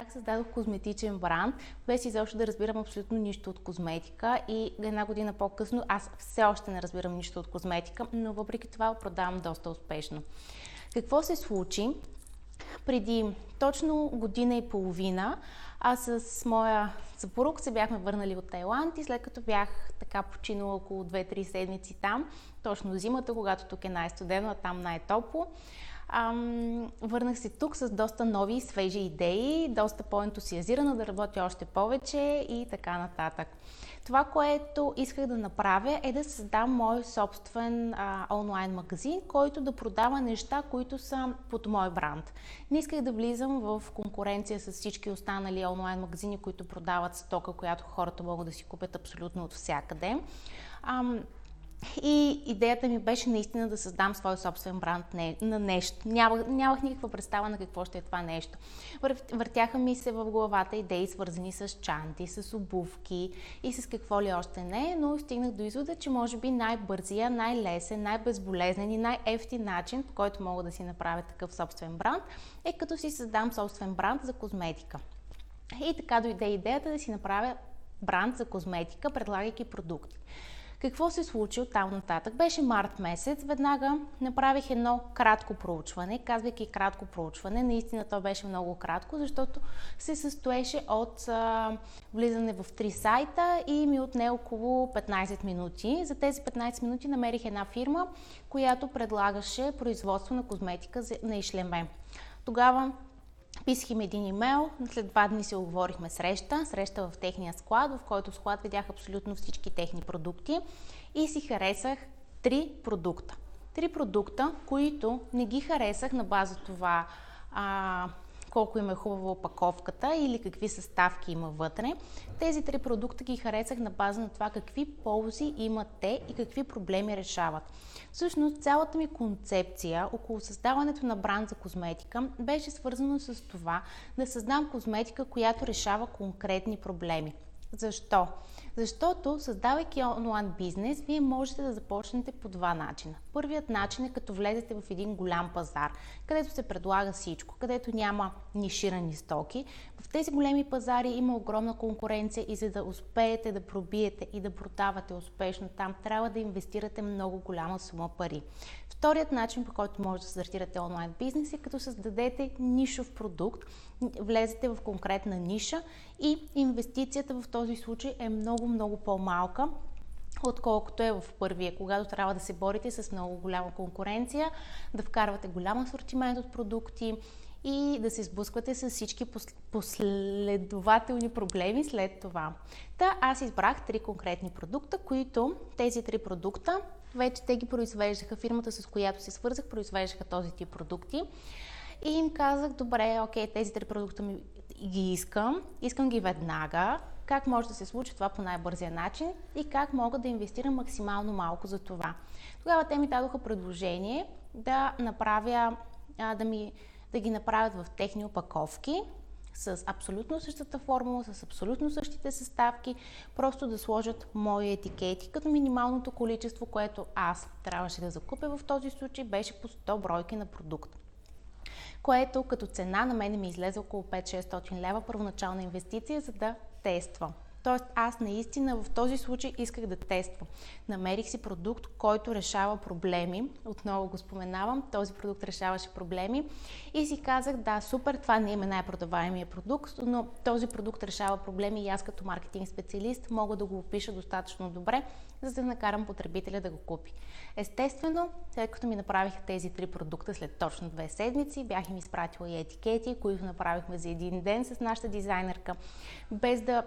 Как създадох козметичен бранд, без изобщо да разбирам абсолютно нищо от козметика, и една година по-късно аз все още не разбирам нищо от козметика, но въпреки това продавам доста успешно. Какво се случи? Преди точно година и половина аз с моя съпруг се бяхме върнали от Тайланд и след като бях така починала около 2-3 седмици там, точно зимата, когато тук е най-студено, а там най-топло, върнах се тук с доста нови и свежи идеи, доста по-ентусиазирана да работя още повече и така нататък. Това, което исках да направя, е да създам мой собствен онлайн магазин, който да продава неща, които са под мой бранд. Не исках да влизам в конкуренция с всички останали онлайн магазини, които продават стока, която хората могат да си купят абсолютно от всякъде. И идеята ми беше наистина да създам свой собствен бранд на нещо. Нямах никаква представа на какво ще е това нещо. Въртяха ми се в главата идеи, свързани с чанти, с обувки и с какво ли още не, но стигнах до извода, че може би най-бързия, най-лесен, най-безболезнен и най-евтин начин, по който мога да си направя такъв собствен бранд, е като си създам собствен бранд за козметика. И така дойде идеята да си направя бранд за козметика, предлагайки продукти. Какво се случи оттам нататък? Беше март месец, веднага направих едно кратко проучване. Казвайки кратко проучване, наистина то беше много кратко, защото се състоеше от влизане в 3 сайта и ми отне около 15 минути. За тези 15 минути намерих една фирма, която предлагаше производство на козметика на Ишлем. Тогава писах им един имейл, след 2 дни се оговорихме среща в техния склад, в който склад видях абсолютно всички техни продукти и си харесах 3 продукта. 3 продукта, които не ги харесах на база това колко им е хубава опаковката или какви съставки има вътре. Тези 3 продукта ги харесах на база на това какви ползи имат те и какви проблеми решават. Всъщност цялата ми концепция около създаването на бранд за козметика беше свързано с това да създам козметика, която решава конкретни проблеми. Защо? Защото създавайки онлайн бизнес, вие можете да започнете по 2 начина. Първият начин е като влезете в един голям пазар, където се предлага всичко, където няма ниширани стоки. В тези големи пазари има огромна конкуренция и за да успеете да пробиете и да продавате успешно там, трябва да инвестирате много голяма сума пари. Вторият начин, по който може да стартирате онлайн бизнес, е като създадете нишов продукт, влезете в конкретна ниша и инвестицията в този случай е много по-малка, отколкото е в първия, когато трябва да се борите с много голяма конкуренция, да вкарвате голям асортимент от продукти и да се сблъсквате с всички последователни проблеми след това. Аз избрах 3 конкретни продукта, които тези 3 продукта, вече те ги произвеждаха, фирмата с която се свързах произвеждаха този тип продукти и им казах, добре, окей, тези 3 продукта ги искам ги веднага. Как може да се случи това по най-бързия начин и как мога да инвестирам максимално малко за това. Тогава те ми дадоха предложение да ги направят в техни опаковки с абсолютно същата формула, с абсолютно същите съставки, просто да сложат мои етикети, като минималното количество, което аз трябваше да закупя в този случай, беше по 100 бройки на продукт, което като цена на мен ми излезе около 500-600 лева първоначална инвестиция, за да тествам. Тоест аз наистина в този случай исках да тествам. Намерих си продукт, който решава проблеми. Отново го споменавам, този продукт решаваше проблеми и си казах, да, супер, това не е най-продаваемия продукт, но този продукт решава проблеми и аз като маркетинг специалист мога да го опиша достатъчно добре, за да накарам потребителя да го купи. Естествено, след като ми направиха тези 3 продукта след точно 2 седмици, бях им изпратила и етикети, които направихме за един ден с нашата дизайнерка, без да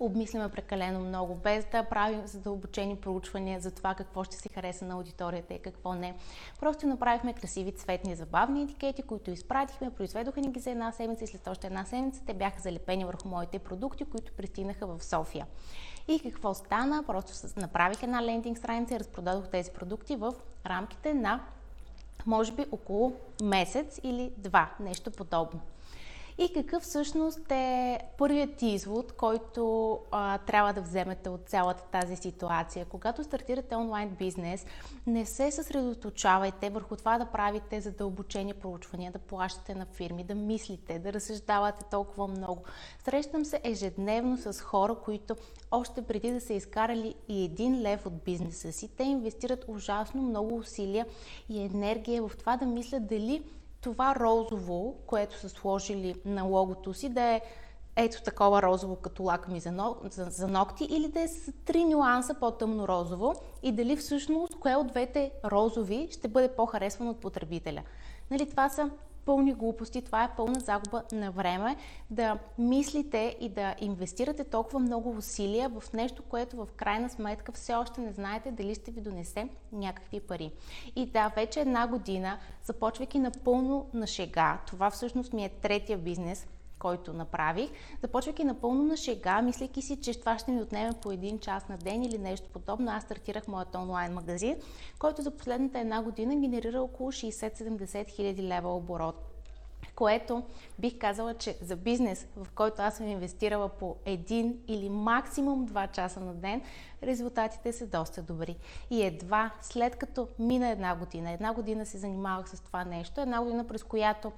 обмисляме прекалено много, без да правим задълбочени проучвания за това какво ще се хареса на аудиторията и какво не. Просто направихме красиви, цветни, забавни етикети, които изпратихме, произведоха ни ги за 1 седмица и след още 1 седмица те бяха залепени върху моите продукти, които пристигнаха в София. И какво стана? Просто направих една лендинг страница и разпродадох тези продукти в рамките на може би около месец или 2, нещо подобно. И какъв всъщност е първият извод, който трябва да вземете от цялата тази ситуация? Когато стартирате онлайн бизнес, не се съсредоточавайте върху това да правите задълбочени проучвания, да плащате на фирми, да мислите, да разсъждавате толкова много. Срещам се ежедневно с хора, които още преди да са изкарали и 1 лев от бизнеса си, те инвестират ужасно много усилия и енергия в това да мислят дали това розово, което са сложили на логото си, да е ето такова розово като лак ми за ногти, или да е с 3 нюанса по-тъмно розово, и дали всъщност кое от двете розови ще бъде по-харесвано от потребителя. Нали, това са пълни глупости, това е пълна загуба на време да мислите и да инвестирате толкова много усилия в нещо, което в крайна сметка все още не знаете дали ще ви донесе някакви пари. И да, вече 1 година, започвайки напълно на шега, това всъщност ми е 3-тия бизнес, който направих, започвайки напълно на шега, мислейки си, че това ще ми отнеме по 1 час на ден или нещо подобно, аз стартирах моят онлайн магазин, който за последната 1 година генерира около 60-70 хиляди лева оборот, което бих казала, че за бизнес, в който аз съм инвестирала по 1 или максимум 2 часа на ден, резултатите са доста добри. И едва след като мина 1 година, 1 година се занимавах с това нещо, 1 година, през която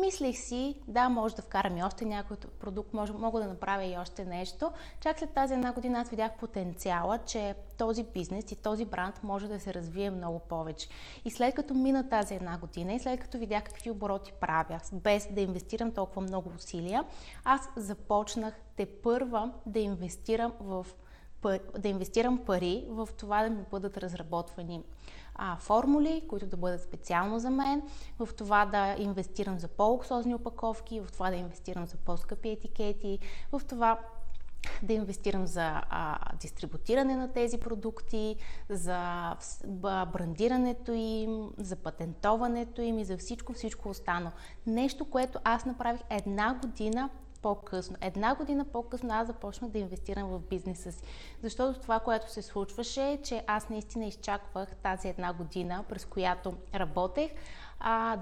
мислех си, да, може да вкарам и още някой продукт, мога да направя и още нещо. Чак след тази 1 година аз видях потенциала, че този бизнес и този бранд може да се развие много повече. И след като мина тази 1 година и след като видях какви обороти правя, без да инвестирам толкова много усилия, аз започнах тепърва да инвестирам пари в това да ми бъдат разработвани формули, които да бъдат специално за мен, в това да инвестирам за по-луксозни опаковки, в това да инвестирам за по-скъпи етикети, в това да инвестирам за дистрибутиране на тези продукти, за брандирането им, за патентоването им и за всичко останало. Нещо, което аз направих 1 година по-късно. 1 година по-късно аз започнах да инвестирам в бизнеса си. Защото това, което се случваше, е, че аз наистина изчаквах тази 1 година, през която работех,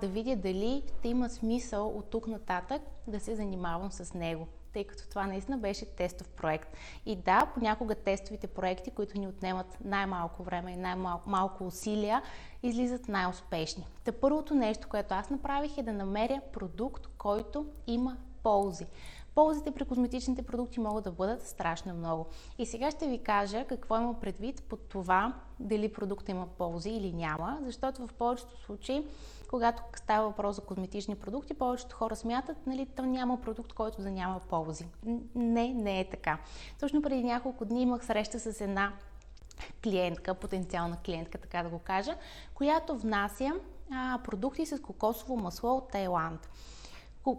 да видя дали ще има смисъл от тук нататък да се занимавам с него, тъй като това наистина беше тестов проект. И да, понякога тестовите проекти, които ни отнемат най-малко време и най-малко усилия, излизат най-успешни. Та първото нещо, което аз направих, е да намеря продукт, който има ползи. Ползите при козметичните продукти могат да бъдат страшно много. И сега ще ви кажа какво има предвид под това дали продукта има ползи или няма, защото в повечето случаи, когато става въпрос за козметични продукти, повечето хора смятат, нали, то няма продукт, който да няма ползи. Не е така. Точно преди няколко дни имах среща с една клиентка, потенциална клиентка, така да го кажа, която внася продукти с кокосово масло от Тайланд.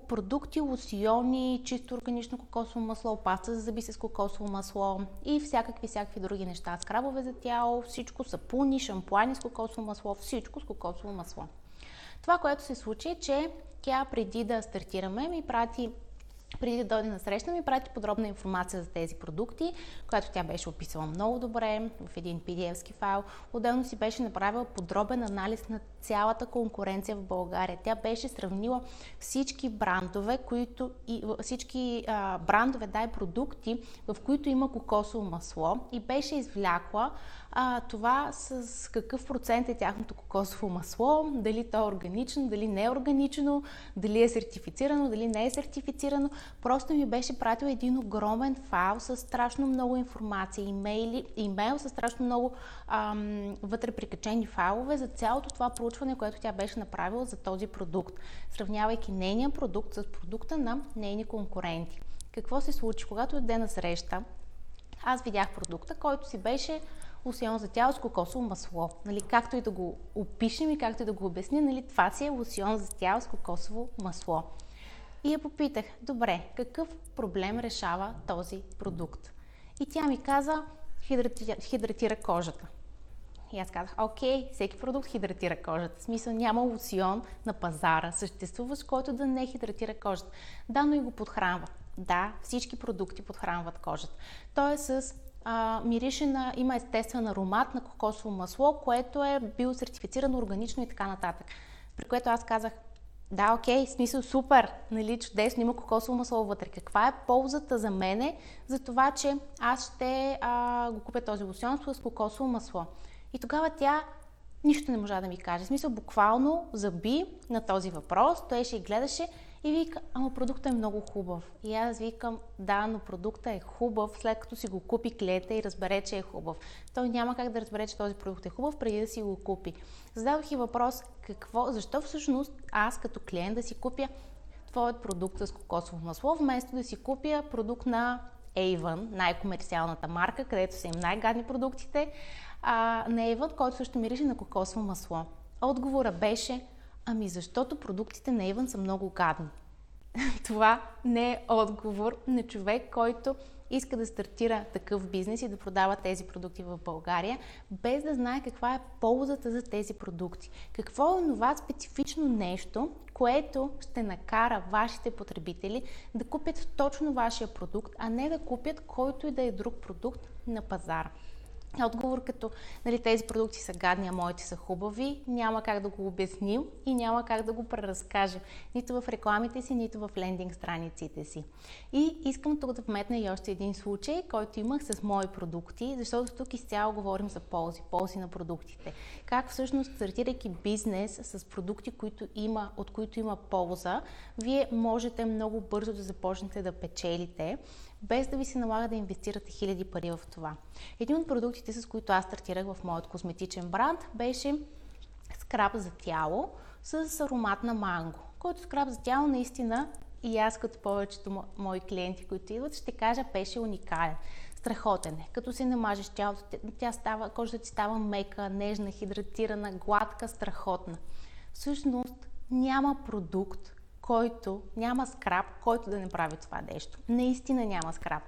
Продукти, лосиони, чисто органично кокосово масло, паста за зъби с кокосово масло и всякакви други неща, скрабове за тяло, всичко, сапуни, шампуани с кокосово масло, всичко с кокосово масло. Това, което се случи, е, че тя преди да дойде на среща, ми прати подробна информация за тези продукти, която тя беше описала много добре в един PDF-ски файл. Отделно си беше направила подробен анализ на цялата конкуренция в България. Тя беше сравнила всички брандове, и продукти, в които има кокосово масло, и беше извлякла това с какъв процент е тяхното кокосово масло, дали то е органично, дали не е органично, дали е сертифицирано, дали не е сертифицирано. Просто ми беше пратил един огромен файл с страшно много информация, имейл с страшно много вътре прикачени файлове за цялото това проучване, което тя беше направила за този продукт, сравнявайки нейния продукт с продукта на нейни конкуренти. Какво се случи? Когато дойде на среща, аз видях продукта, който си беше лосион за тяло с кокосово масло. Нали, както и да го опишем и както и да го обясня, нали, това си е лосион за тяло с кокосово масло. И я попитах, добре, какъв проблем решава този продукт? И тя ми каза, хидратира кожата. И аз казах, окей, всеки продукт хидратира кожата. В смисъл, няма лосион на пазара, съществуващ, който да не хидратира кожата. Да, но и го подхранва. Да, всички продукти подхранват кожата. Той е с има естествен аромат на кокосово масло, което е биосертифицирано, органично и така нататък. При което аз казах, Да, окей, смисъл супер, нали, чудесно, има кокосово масло вътре. Каква е ползата за мене за това, че аз ще го купя този лосьон с кокосово масло? И тогава тя нищо не можа да ми каже. В смисъл, буквално заби на този въпрос, той ще гледаше и вика, ама продуктът е много хубав. И аз викам, да, но продуктът е хубав, след като си го купи клиента и разбере, че е хубав. Той няма как да разбере, че този продукт е хубав, преди да си го купи. Задавах и въпрос, защо всъщност аз като клиент да си купя твоят продукт с кокосово масло, вместо да си купя продукт на Avon, най-комерциалната марка, където са им най-гадни продуктите, на Avon, който също мирише на кокосово масло. Отговора беше, ами защото продуктите на Avon са много гадни. Това не е отговор на човек, който иска да стартира такъв бизнес и да продава тези продукти в България, без да знае каква е ползата за тези продукти. Какво е това специфично нещо, което ще накара вашите потребители да купят точно вашия продукт, а не да купят който и да е друг продукт на пазара. Отговор като, нали, тези продукти са гадни, а моите са хубави, няма как да го обясним и няма как да го преразкажем. Нито в рекламите си, нито в лендинг страниците си. И искам тук да вметна и още един случай, който имах с мои продукти, защото тук изцяло говорим за ползи на продуктите. Как всъщност, стартирайки бизнес с продукти, от които има полза, вие можете много бързо да започнете да печелите, без да ви се налага да инвестирате хиляди пари в това. Един от продуктите, с които аз стартирах в моят козметичен бранд, беше скраб за тяло с аромат на манго, който скраб за тяло наистина и аз, като повечето мои клиенти, които идват, ще кажа, беше уникален. Страхотен е. Като се намажеш тялото, кожата ти става мека, нежна, хидратирана, гладка, страхотна. Всъщност няма продукт, няма скраб, който да не прави това нещо. Наистина няма скраб.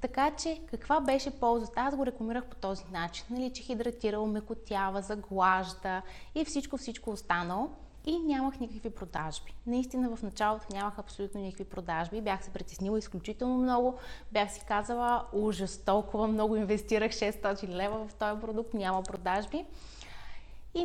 Така че, каква беше ползата? Аз го рекламирах по този начин, нали, че хидратира, умекотява, заглажда и всичко останало. И нямах никакви продажби. Наистина в началото нямах абсолютно никакви продажби. Бях се притеснила изключително много. Бях си казала, ужас, толкова много инвестирах 600 лева в този продукт, няма продажби. И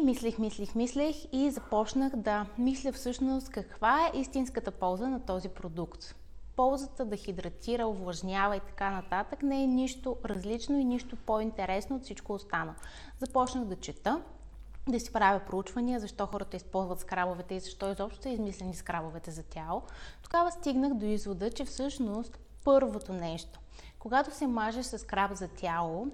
мислех и започнах да мисля всъщност каква е истинската полза на този продукт. Ползата да хидратира, увлажнява и така нататък не е нищо различно и нищо по-интересно от всичко останало. Започнах да чета, да си правя проучвания, защо хората използват скрабовете и защо изобщо са измислени скрабовете за тяло. Тогава стигнах до извода, че всъщност първото нещо, когато се мажеш с скраб за тяло,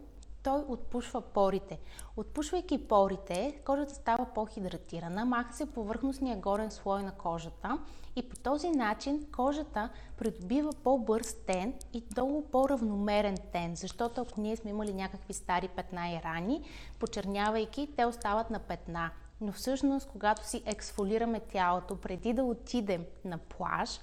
той отпушва порите. Отпушвайки порите, кожата става по-хидратирана, маха се повърхностния горен слой на кожата и по този начин кожата придобива по-бърз тен и долу по-равномерен тен, защото ако ние сме имали някакви стари петна и рани, почернявайки, те остават на петна. Но всъщност, когато си ексфолираме тялото преди да отидем на плаж,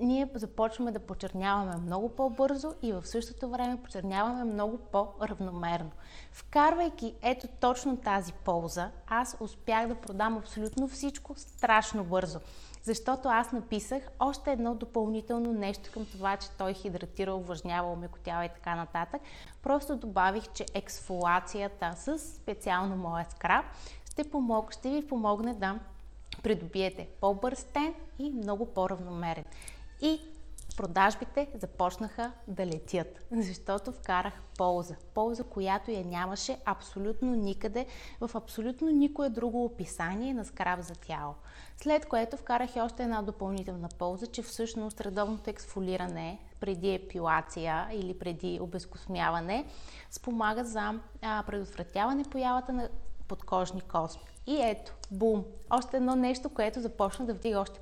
ние започваме да почерняваме много по-бързо и в същото време почерняваме много по-равномерно. Вкарвайки ето точно тази полза, аз успях да продам абсолютно всичко страшно бързо, защото аз написах още едно допълнително нещо към това, че той хидратира, увлажнява, омекотява и така нататък. Просто добавих, че ексфолацията с специално моя скраб ще ви помогне да придобиете по-бърз тен и много по-равномерен. И продажбите започнаха да летят, защото вкарах полза, която я нямаше абсолютно никъде, в абсолютно никое друго описание на скраб за тяло. След което вкарах и още една допълнителна полза, че всъщност редовното ексфолиране преди епилация или преди обезкосмяване спомага за предотвратяване появата на подкожни косми. И ето, бум! Още едно нещо, което започна да вдига още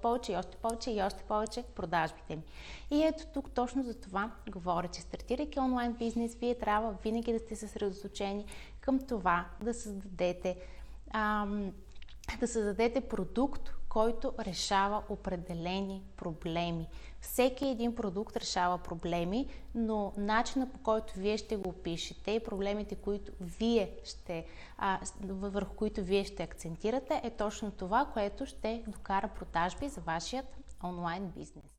повече продажбите ми. И ето тук точно за това говоря, че стартирайки онлайн бизнес, вие трябва винаги да сте съсредоточени към това да създадете продукт, който решава определени проблеми. Всеки един продукт решава проблеми, но начина, по който вие ще го опишете и проблемите, които върху които вие ще акцентирате, е точно това, което ще докара продажби за вашият онлайн бизнес.